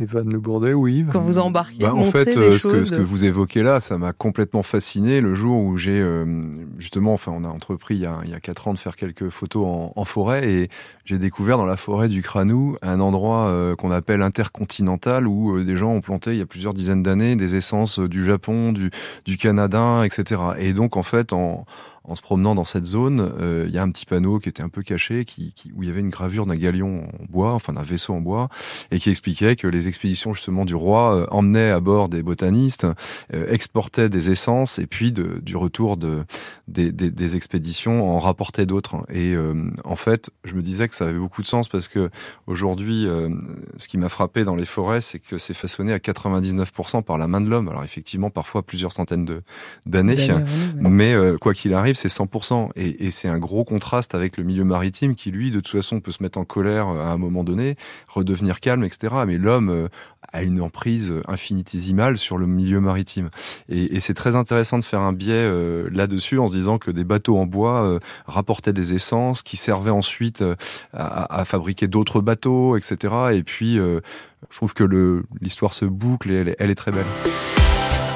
Erwan Lebourdais, oui. Quand vous embarquez, bah, en fait, euh, ce, que, ce que vous évoquez là, ça m'a complètement fasciné le jour où j'ai euh, justement, enfin, on a entrepris il y a, il y a quatre ans de faire quelques photos en, en forêt, et j'ai découvert dans la forêt du Cranou un endroit euh, qu'on appelle intercontinental où euh, des gens ont planté il y a plusieurs dizaines d'années des essences euh, du Japon, du, du Canada, et cetera. Et donc en fait, en En se promenant dans cette zone, il euh, y a un petit panneau qui était un peu caché, qui, qui, où il y avait une gravure d'un galion en bois, enfin d'un vaisseau en bois, et qui expliquait que les expéditions justement du roi euh, emmenaient à bord des botanistes, euh, exportaient des essences, et puis de, du retour de, des, des, des expéditions en rapportaient d'autres. Et euh, en fait, je me disais que ça avait beaucoup de sens parce que aujourd'hui, euh, ce qui m'a frappé dans les forêts, c'est que c'est façonné à quatre-vingt-dix-neuf pour cent par la main de l'homme. Alors effectivement, parfois plusieurs centaines de, d'années, d'années, mais euh, quoi qu'il arrive, c'est cent pour cent. Et, et c'est un gros contraste avec le milieu maritime qui, lui, de toute façon, peut se mettre en colère à un moment donné, redevenir calme, et cetera. Mais l'homme a une emprise infinitésimale sur le milieu maritime. Et, et c'est très intéressant de faire un biais euh, là-dessus en se disant que des bateaux en bois euh, rapportaient des essences qui servaient ensuite euh, à, à fabriquer d'autres bateaux, et cetera. Et puis, euh, je trouve que le, l'histoire se boucle et elle est, elle est très belle.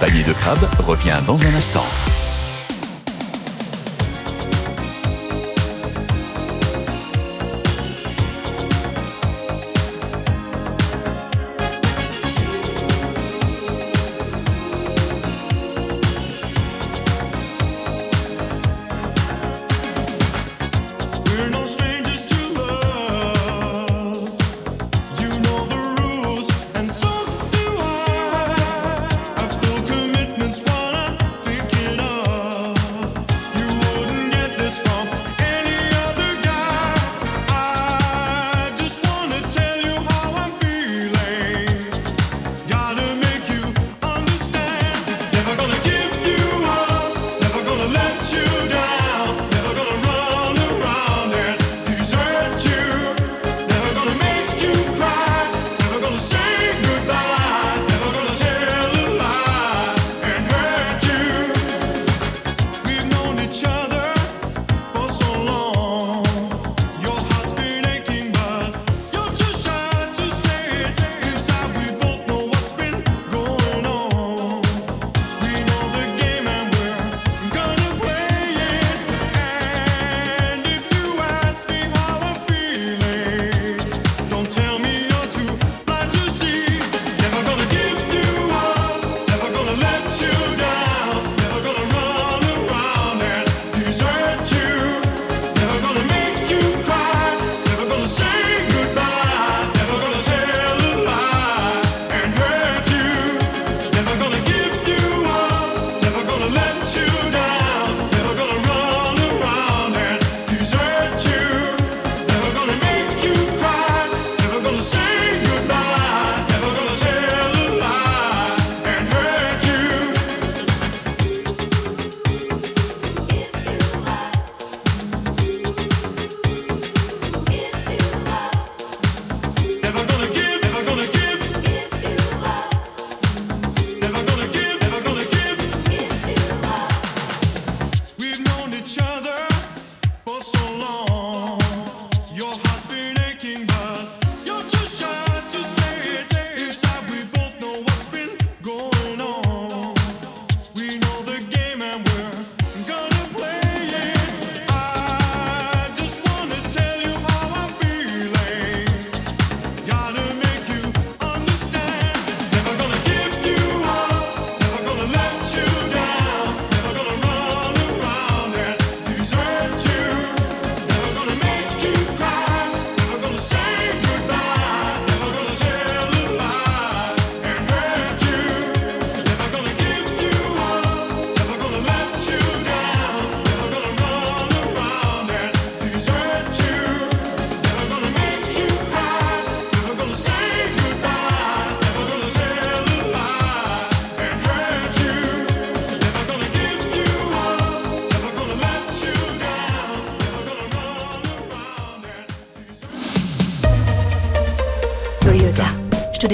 Panier de crabe revient dans un instant. You know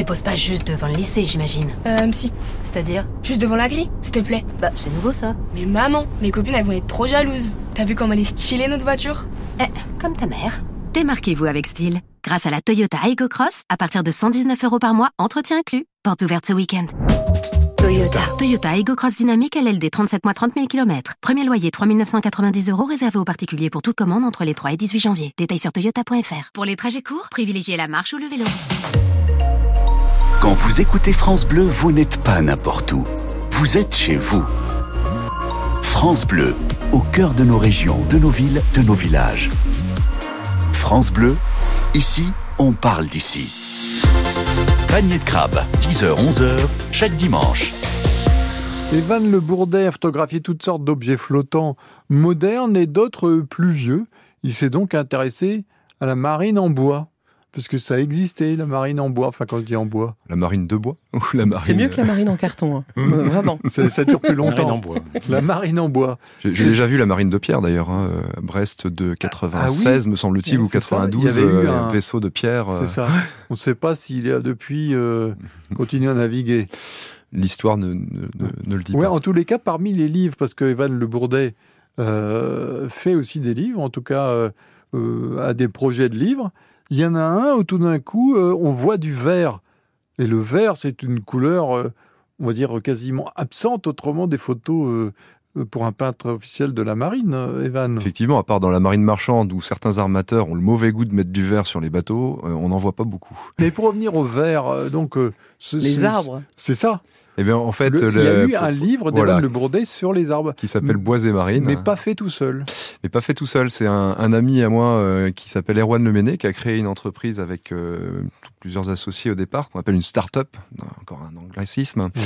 dépose pas juste devant le lycée, j'imagine. Euh, si. C'est-à-dire ? Juste devant la grille, s'il te plaît. Bah, c'est nouveau, ça. Mais maman, mes copines, elles vont être trop jalouses. T'as vu comment elle est stylée, notre voiture ? Eh, comme ta mère. Démarquez-vous avec style. Grâce à la Toyota Aygo Cross, à partir de cent dix-neuf euros par mois, entretien inclus. Porte ouverte ce week-end. Toyota. Toyota Aygo Cross Dynamique L L D trente-sept mois trente mille kilomètres. Premier loyer trois mille neuf cent quatre-vingt-dix euros réservé aux particuliers pour toute commande entre les trois et dix-huit janvier. Détails sur toyota point fr. Pour les trajets courts, privilégiez la marche ou le vélo. Quand vous écoutez France Bleu, vous n'êtes pas n'importe où. Vous êtes chez vous. France Bleu, au cœur de nos régions, de nos villes, de nos villages. France Bleu, ici, on parle d'ici. Panier de crabe, dix heures-onze heures, chaque dimanche. Erwan Lebourdais a photographié toutes sortes d'objets flottants modernes et d'autres plus vieux. Il s'est donc intéressé à la marine en bois. Parce que ça existait, la marine en bois, enfin quand je dis en bois. La marine de bois ou la marine... C'est mieux que la marine en carton, hein. Vraiment. Ça, ça dure plus longtemps. La marine en bois. La marine en bois. J'ai, j'ai déjà vu la marine de pierre d'ailleurs, hein. Brest de quatre-vingt-seize, ah, oui. me semble-t-il, oui, ou quatre-vingt-douze, il y avait eu un vaisseau de pierre. C'est ça. On ne sait pas s'il a depuis euh, continué à naviguer. L'histoire ne, ne, ne, ne le dit ouais, pas. En tous les cas, parmi les livres, parce que Erwan Lebourdais euh, fait aussi des livres, en tout cas euh, euh, a des projets de livres. Il y en a un où tout d'un coup, euh, on voit du vert. Et le vert, c'est une couleur, euh, on va dire, quasiment absente, autrement des photos... Euh pour un peintre officiel de la marine, Erwan. Effectivement, à part dans la marine marchande, où certains armateurs ont le mauvais goût de mettre du verre sur les bateaux, euh, on n'en voit pas beaucoup. Mais pour revenir au verre, euh, donc... Euh, ce, les ce, arbres. C'est ça. Eh bien, en fait... Le, le, il y a eu pour, un livre d'Erwan voilà, Lebourdais sur les arbres. Qui s'appelle Bois et Marine. Mais pas fait tout seul. Mais pas fait tout seul. C'est un, un ami à moi euh, qui s'appelle Erwan Le Méné, qui a créé une entreprise avec euh, plusieurs associés au départ, qu'on appelle une start-up. Encore un anglicisme. Oui.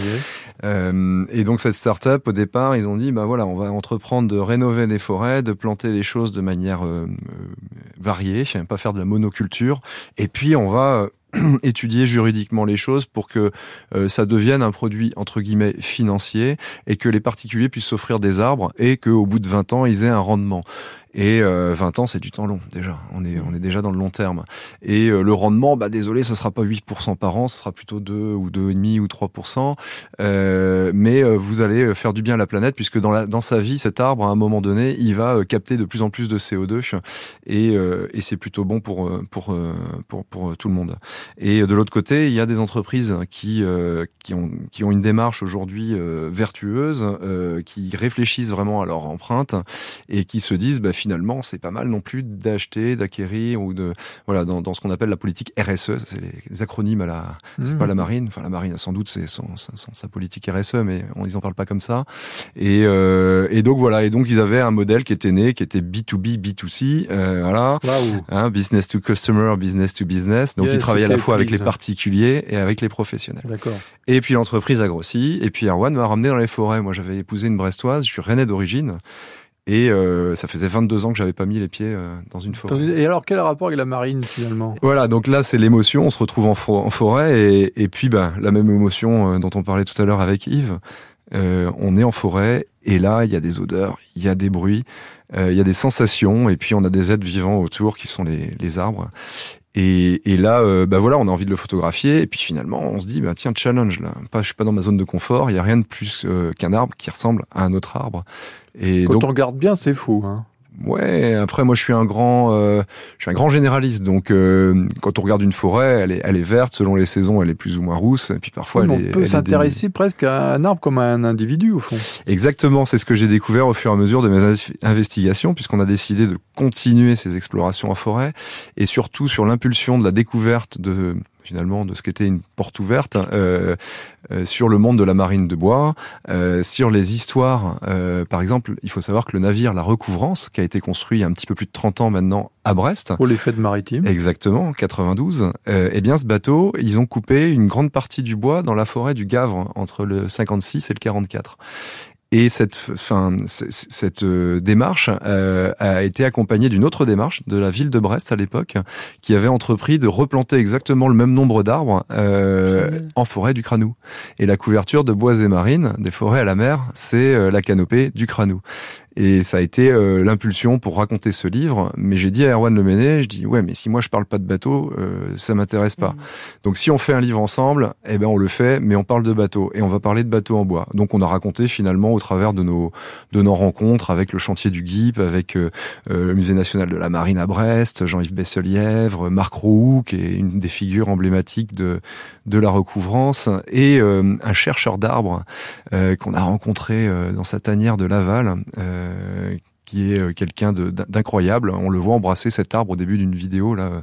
Euh, et donc, cette start-up, au départ, ils ont dit, ben voilà, on va entreprendre de rénover les forêts, de planter les choses de manière euh, variée, pas faire de la monoculture, et puis on va euh, étudier juridiquement les choses pour que euh, ça devienne un produit entre guillemets financier et que les particuliers puissent s'offrir des arbres et qu'au bout de vingt ans, ils aient un rendement. Et euh, vingt ans, c'est du temps long déjà, on est, on est déjà dans le long terme. Et euh, le rendement, bah, désolé, ce ne sera pas huit pour cent par an, ce sera plutôt deux ou deux virgule cinq ou trois pour cent. Euh, mais euh, vous allez faire du bien à la planète, puisque dans, la, dans sa vie, cet arbre, à un moment donné, il va euh, capter de plus en plus de C O deux. Et, euh, et c'est plutôt bon pour, pour, pour, pour, pour tout le monde. Et de l'autre côté, il y a des entreprises qui, euh, qui, ont, qui ont une démarche aujourd'hui euh, vertueuse, euh, qui réfléchissent vraiment à leur empreinte et qui se disent... Bah, finalement, c'est pas mal non plus d'acheter, d'acquérir ou de voilà dans, dans ce qu'on appelle la politique R S E, c'est les, les acronymes à la mmh. c'est pas la marine, enfin la marine sans doute c'est son, son, son, sa politique R S E, mais on, ils en parlent pas comme ça. Et, euh, et donc voilà, et donc ils avaient un modèle qui était né, qui était B to B, B to C, euh, voilà, wow. hein, business to customer, business to business. Donc yes, ils travaillaient à la fois avec les particuliers et avec les professionnels. D'accord. Et puis l'entreprise a grossi, et puis Erwan m'a ramené dans les forêts. Moi, j'avais épousé une Brestoise, je suis rennais d'origine. Et euh, ça faisait vingt-deux ans que j'avais pas mis les pieds euh, dans une forêt. Et alors, quel rapport avec la marine, finalement ? Voilà, donc là, c'est l'émotion, on se retrouve en, for- en forêt, et, et puis bah, la même émotion euh, dont on parlait tout à l'heure avec Yves, euh, on est en forêt, et là, il y a des odeurs, il y a des bruits, euh, il y a des sensations, et puis on a des êtres vivants autour, qui sont les, les arbres. Et, et là, euh, bah voilà, on a envie de le photographier, et puis finalement, on se dit, bah tiens, challenge, là. Pas, je suis pas dans ma zone de confort, il y a rien de plus euh, qu'un arbre qui ressemble à un autre arbre. Et quand donc, on regarde bien, c'est fou, hein. Ouais, après moi je suis un grand euh, je suis un grand généraliste, donc euh, quand on regarde une forêt, elle est elle est verte selon les saisons, elle est plus ou moins rousse, et puis parfois oui, elle on est, peut elle s'intéresser des... presque à un arbre comme à un individu au fond. Exactement, c'est ce que j'ai découvert au fur et à mesure de mes investigations, puisqu'on a décidé de continuer ces explorations en forêt, et surtout sur l'impulsion de la découverte de finalement de ce qu'était une porte ouverte euh, euh, sur le monde de la marine de bois, euh, sur les histoires. Euh, par exemple, il faut savoir que le navire, la Recouvrance, qui a été construit il y a un petit peu plus de trente ans maintenant à Brest. Pour les fêtes maritimes. Exactement, quatre-vingt-douze. Euh, eh bien, ce bateau, ils ont coupé une grande partie du bois dans la forêt du Gavre, entre le cinquante-six et le quarante-quatre. Et cette, fin, cette euh, démarche euh, a été accompagnée d'une autre démarche de la ville de Brest à l'époque, qui avait entrepris de replanter exactement le même nombre d'arbres euh, en forêt du Cranou. Et la couverture de Bois et Marine, des forêts à la mer, c'est euh, la canopée du Cranou. Et ça a été euh, l'impulsion pour raconter ce livre. Mais j'ai dit à Erwan Le Méné, je dis ouais, mais si moi je parle pas de bateau, euh, ça m'intéresse pas. Mmh. Donc si on fait un livre ensemble, eh ben on le fait, mais on parle de bateau et on va parler de bateau en bois. Donc on a raconté finalement au travers de nos de nos rencontres avec le chantier du Guip, avec euh, le Musée national de la Marine à Brest, Jean-Yves Besselièvre, Marc Roux, qui est une des figures emblématiques de de la Recouvrance, et euh, un chercheur d'arbres euh, qu'on a rencontré euh, dans sa tanière de Laval. Euh, qui est quelqu'un de, d'incroyable. On le voit embrasser cet arbre au début d'une vidéo, là,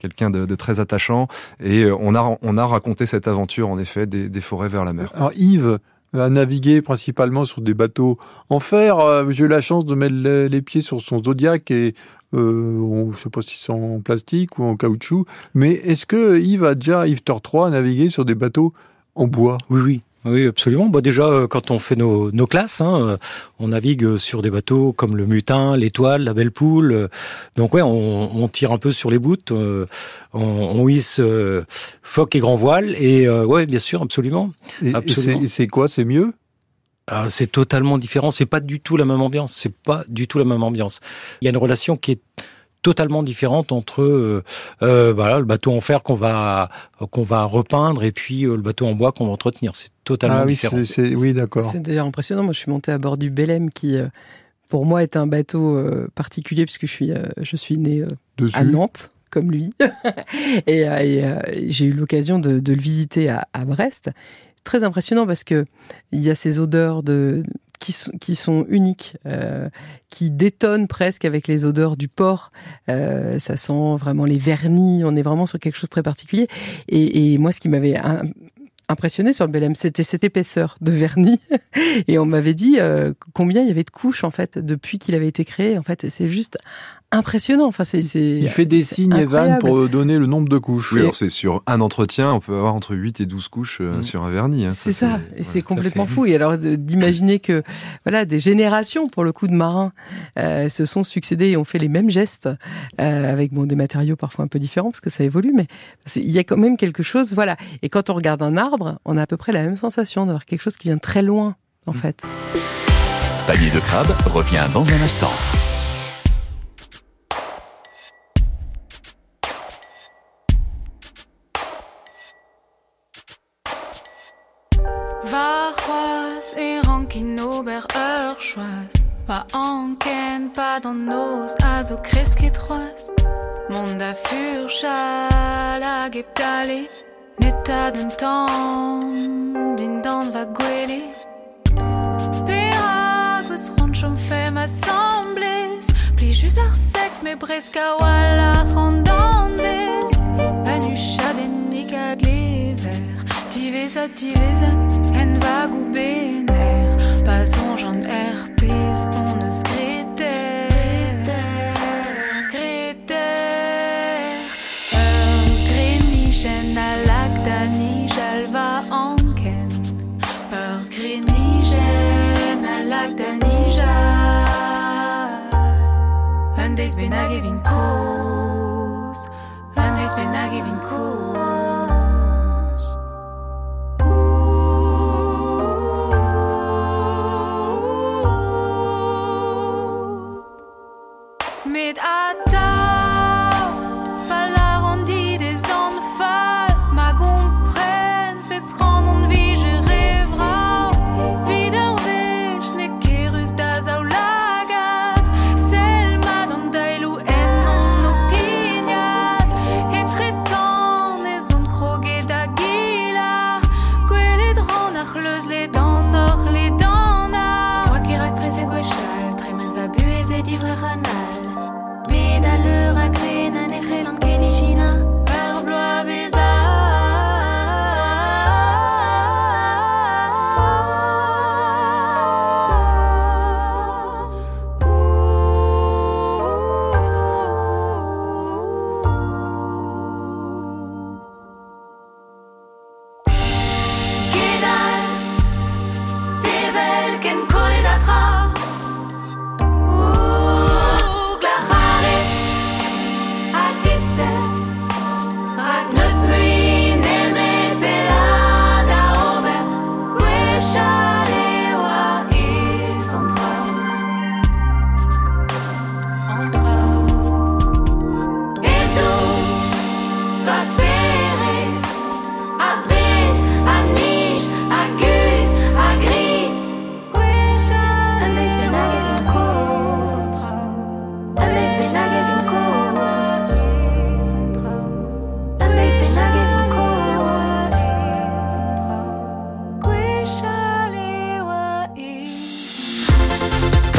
quelqu'un de, de très attachant. Et on a, on a raconté cette aventure, en effet, des, des forêts vers la mer. Alors Yves a navigué principalement sur des bateaux en fer. J'ai eu la chance de mettre les pieds sur son Zodiac et euh, on, je ne sais pas si c'est en plastique ou en caoutchouc. Mais est-ce que Yves a déjà, Iftor trois, a navigué sur des bateaux en bois ? Oui, oui. Oui, absolument. Bah déjà, quand on fait nos, nos classes, hein, on navigue sur des bateaux comme le Mutin, l'Étoile, la Belle Poule. Donc ouais, on, on tire un peu sur les bouts, on, on hisse euh, foc et grand voile. Et euh, ouais, bien sûr, absolument. Et, absolument. Et c'est, et c'est quoi, c'est mieux ? Ah, c'est totalement différent. C'est pas du tout la même ambiance. C'est pas du tout la même ambiance. Il y a une relation qui est totalement différente entre euh, euh, voilà, le bateau en fer qu'on va qu'on va repeindre et puis euh, le bateau en bois qu'on va entretenir. C'est totalement ah oui, différent. C'est, c'est, oui, d'accord. C'est, c'est d'ailleurs impressionnant. Moi, je suis montée à bord du Bellem qui, euh, pour moi, est un bateau euh, particulier puisque je suis, euh, je suis née euh, à Nantes, comme lui. et euh, et euh, j'ai eu l'occasion de, de le visiter à, à Brest. Très impressionnant parce qu'il y a ces odeurs de... Qui sont, qui sont uniques, euh, qui détonnent presque avec les odeurs du port. Euh, ça sent vraiment les vernis, on est vraiment sur quelque chose de très particulier. Et, et moi, ce qui m'avait un, impressionné sur le Bellem, c'était cette épaisseur de vernis. Et on m'avait dit euh, combien il y avait de couches, en fait, depuis qu'il avait été créé. En fait, c'est juste... impressionnant. Enfin, c'est, c'est, il fait des signes, Evan, pour donner le nombre de couches. Oui, alors c'est sur un entretien, on peut avoir entre huit et douze couches mmh. sur un vernis. Hein, c'est ça, ça c'est, et voilà, c'est complètement fou. Et alors de, d'imaginer que voilà, des générations, pour le coup, de marins euh, se sont succédées et ont fait les mêmes gestes, euh, avec bon, des matériaux parfois un peu différents, parce que ça évolue, mais il y a quand même quelque chose. Voilà. Et quand on regarde un arbre, on a à peu près la même sensation d'avoir quelque chose qui vient très loin, en mmh. fait. Panier de crabe revient dans un instant. Pas en ken, pas dans nos azo kreski trois. Monde à furcha, la geptali, neta d'un temps, din dan va gueli. Perabus ronchon fait ma semblis, pli jus arsex, mais bresca wala randandlis. Vanucha den nikad l'hiver, divisa divisa, en va goubé. Passons j'en herpès, on ne se gritait, gritait. Eur grenichen à l'actani, j'alva anken. Eur grenichen à l'actani, j'al. Un des benag et vin cause, un des benag et vin cause.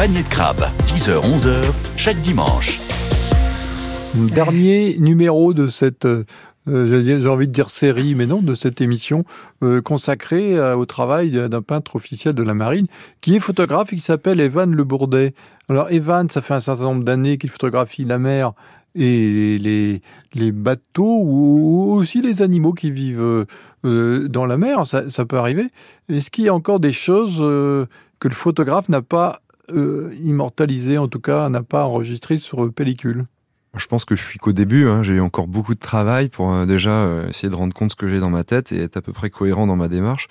panier de crabes, dix heures-onze heures, chaque dimanche. Dernier numéro de cette... Euh, j'ai envie de dire série, mais non, de cette émission euh, consacrée euh, au travail d'un peintre officiel de la marine, qui est photographe et qui s'appelle Erwan Lebourdais. Alors Erwan, ça fait un certain nombre d'années qu'il photographie la mer et les, les bateaux ou aussi les animaux qui vivent euh, dans la mer, ça, ça peut arriver. Est-ce qu'il y a encore des choses euh, que le photographe n'a pas euh, immortalisées, en tout cas n'a pas enregistrées sur pellicule ? Je pense que je suis qu'au début, hein. J'ai eu encore beaucoup de travail pour euh, déjà euh, essayer de rendre compte ce que j'ai dans ma tête et être à peu près cohérent dans ma démarche.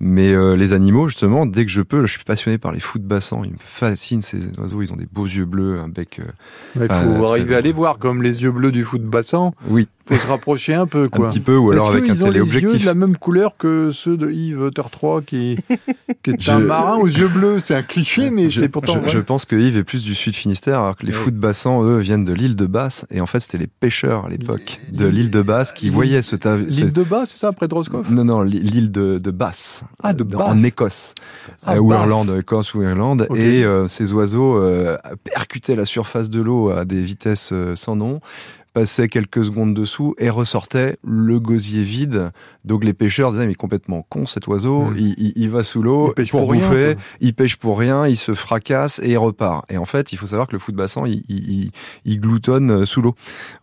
Mais euh, les animaux, justement, dès que je peux, je suis passionné par les fous de bassin. Ils me fascinent, ces oiseaux, ils ont des beaux yeux bleus, un bec... Euh, il faut euh, arriver à les voir, comme les yeux bleus du fou de bassin. Oui. Il faut se rapprocher un peu, quoi. Un petit peu, ou alors avec un téléobjectif. Est-ce qu'ils ont les yeux de la même couleur que ceux de Yves Tertrais, qui, qui est je... un marin aux yeux bleus? C'est un cliché, mais je, c'est pourtant... Je, ouais. je pense que Yves est plus du sud Finistère, alors que les ouais. fous de bassin, eux, viennent de l'île de Bas. Et en fait, c'était les pêcheurs à l'époque de l'île de Bas qui voyaient ce... Ta... L'île de Bas, c'est ça, près de Roscoff ? Non, non, l'île de, de Bas. Ah, de Bas. En Écosse. Ah, euh, ou Bas. Irlande, Écosse ou Irlande. Okay. Et euh, ces oiseaux euh, percutaient la surface de l'eau à des vitesses euh, sans nom, passaient quelques secondes dessous et ressortaient le gosier vide. Donc les pêcheurs disaient, mais complètement con cet oiseau, mmh. il, il, il va sous l'eau il pour, pour rien, bouffer, quoi. Il pêche pour rien, il se fracasse et il repart. Et en fait, il faut savoir que le fou de bassin, il, il, il gloutonne sous l'eau.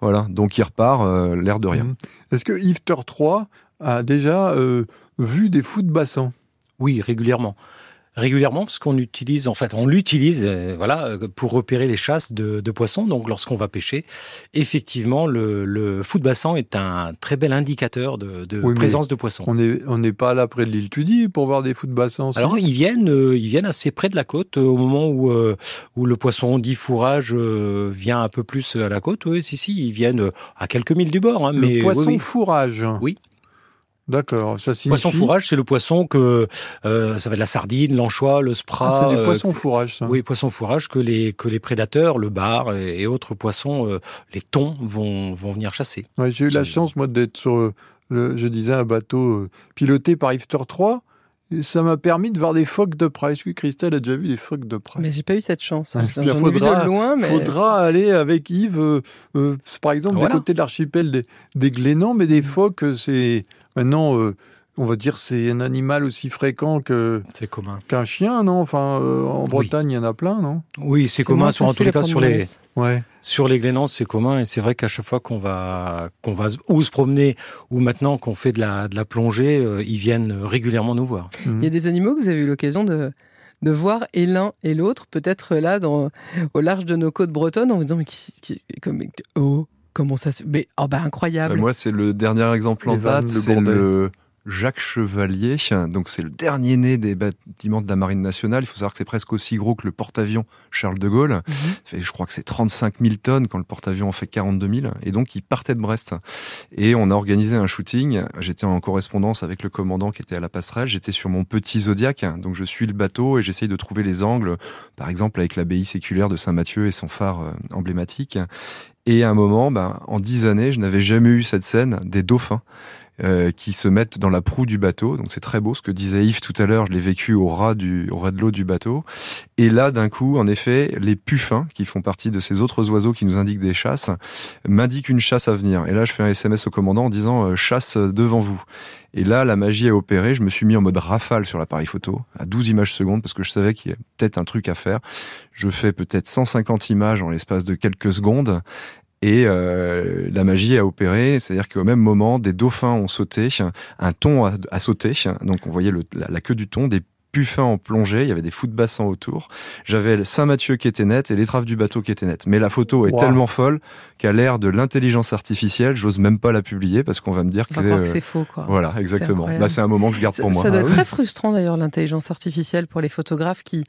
Voilà, donc il repart euh, l'air de rien. Mmh. Est-ce que Yves Tertrais a déjà euh, vu des fous de bassin ? Oui, régulièrement. Régulièrement, parce qu'on utilise, en fait, on l'utilise, euh, voilà, pour repérer les chasses de, de poissons. Donc, lorsqu'on va pêcher, effectivement, le, le fou de bassin est un très bel indicateur de, de oui, présence de poissons. On est, on n'est pas là près de l'île Tudy pour voir des fous de bassin. Alors, ils viennent, euh, ils viennent assez près de la côte euh, au moment où euh, où le poisson dit fourrage euh, vient un peu plus à la côte. Oui, si, si, ils viennent à quelques milles du bord. Hein, le mais, poisson oui, oui. fourrage. Oui. D'accord, ça signifie... Poisson fourrage, c'est le poisson que... Euh, ça va être la sardine, l'anchois, le sprat... Ah, c'est des poissons euh, fourrage, ça. Oui, poisson fourrage que les, que les prédateurs, le bar et, et autres poissons, euh, les thons, vont, vont venir chasser. Ouais, j'ai eu la chance, moi, d'être sur, le, je disais, un bateau piloté par Iftor trois. Et ça m'a permis de voir des phoques de près. Est-ce que Christelle a déjà vu des phoques de près ? Mais j'ai pas eu cette chance. Hein. J'en ai vu de loin, mais... faudra aller avec Yves, euh, euh, par exemple, voilà. Du côté de l'archipel des, des Glénans, mais des phoques, c'est... Maintenant, euh, on va dire c'est un animal aussi fréquent que c'est commun qu'un chien, non ? Enfin, euh, en Bretagne, il oui. y en a plein, non ? Oui, c'est, c'est commun. Sur, en tous les cas, sur les ouais. sur les Glénans, c'est commun. Et c'est vrai qu'à chaque fois qu'on va qu'on va ou se promener ou maintenant qu'on fait de la de la plongée, euh, ils viennent régulièrement nous voir. Mmh. Il y a des animaux que vous avez eu l'occasion de de voir et l'un et l'autre, peut-être là dans au large de nos côtes bretonnes, en vous disant mais qui, qui comme oh. Comment ça se... Mais, oh bah, incroyable. Moi, c'est le dernier exemple en date, c'est le Jacques Chevalier. Donc, c'est le dernier né des bâtiments de la Marine Nationale. Il faut savoir que c'est presque aussi gros que le porte-avions Charles de Gaulle. Mmh. Fait, je crois que c'est trente-cinq mille tonnes quand le porte-avions en fait quarante-deux mille. Et donc, il partait de Brest. Et on a organisé un shooting. J'étais en correspondance avec le commandant qui était à la passerelle. J'étais sur mon petit Zodiac. Donc, je suis le bateau et j'essaye de trouver les angles. Par exemple, avec l'abbaye séculaire de Saint-Mathieu et son phare emblématique. Et à un moment, ben, en dix années, je n'avais jamais eu cette scène des dauphins euh, qui se mettent dans la proue du bateau. Donc c'est très beau, ce que disait Yves tout à l'heure, je l'ai vécu au ras du, au ras de l'eau du bateau. Et là, d'un coup, en effet, les puffins, qui font partie de ces autres oiseaux qui nous indiquent des chasses, m'indiquent une chasse à venir. Et là, je fais un S M S au commandant en disant euh, « chasse devant vous ». Et là, la magie a opéré. Je me suis mis en mode rafale sur l'appareil photo, à douze images secondes, parce que je savais qu'il y avait peut-être un truc à faire. Je fais peut-être cent cinquante images en l'espace de quelques secondes. Et euh, la magie a opéré, c'est-à-dire qu'au même moment, des dauphins ont sauté, un thon a, a sauté. Donc on voyait le, la, la queue du thon, des puffins en plongée, il y avait des fous de bassin autour. J'avais Saint-Mathieu qui était net et l'étrave du bateau qui était nette. Mais la photo est wow. tellement folle qu'à l'ère de l'intelligence artificielle, j'ose même pas la publier parce qu'on va me dire on que, va euh... que c'est faux. Quoi. Voilà, exactement. C'est Là, c'est un moment que je garde pour ça, moi. Ça doit être très frustrant d'ailleurs, l'intelligence artificielle pour les photographes qui,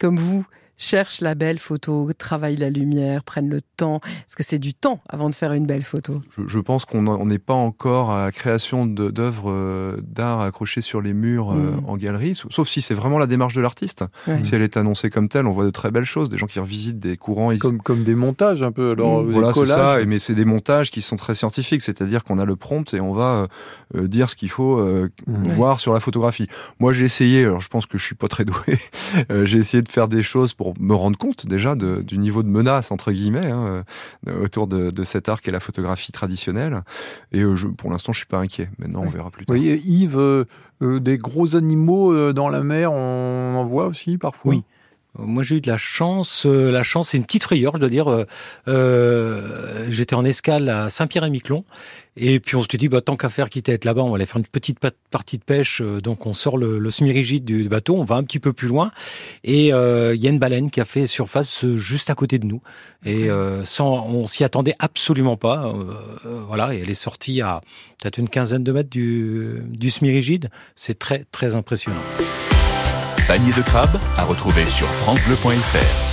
comme vous, cherchent la belle photo, travaillent la lumière, prennent le temps. Est-ce que c'est du temps avant de faire une belle photo ? je, je pense qu'on n'est pas encore à la création de, d'œuvres d'art accrochées sur les murs mmh. en galerie, sauf si c'est vraiment la démarche de l'artiste. Ouais. Si elle est annoncée comme telle, on voit de très belles choses, des gens qui revisitent des courants. Ils... Comme, comme des montages un peu, alors mmh. Voilà, collages. C'est ça, mais c'est des montages qui sont très scientifiques, c'est-à-dire qu'on a le prompt et on va euh, dire ce qu'il faut euh, mmh. voir ouais. sur la photographie. Moi j'ai essayé, alors je pense que je ne suis pas très doué, euh, j'ai essayé de faire des choses pour pour me rendre compte déjà de, du niveau de menace, entre guillemets, hein, autour de, de cet art qu'est la photographie traditionnelle. Et je, pour l'instant, je ne suis pas inquiet. Maintenant, on verra plus tard. Oui, Yves, euh, euh, des gros animaux euh, dans la mer, on en voit aussi parfois. Oui. Moi, j'ai eu de la chance. Euh, la chance, c'est une petite frayeur, je dois dire. Euh, euh, j'étais en escale à Saint-Pierre-et-Miquelon. Et puis, on se dit, bah, tant qu'à faire, quitte à être là-bas, on va aller faire une petite partie de pêche. Donc, on sort le, le semi-rigide du bateau, on va un petit peu plus loin. Et il euh, y a une baleine qui a fait surface juste à côté de nous. Et euh, sans, on s'y attendait absolument pas. Euh, voilà, et elle est sortie à peut-être une quinzaine de mètres du, du semi-rigide. C'est très, très impressionnant. Panier de crabes à retrouver sur francebleu point fr.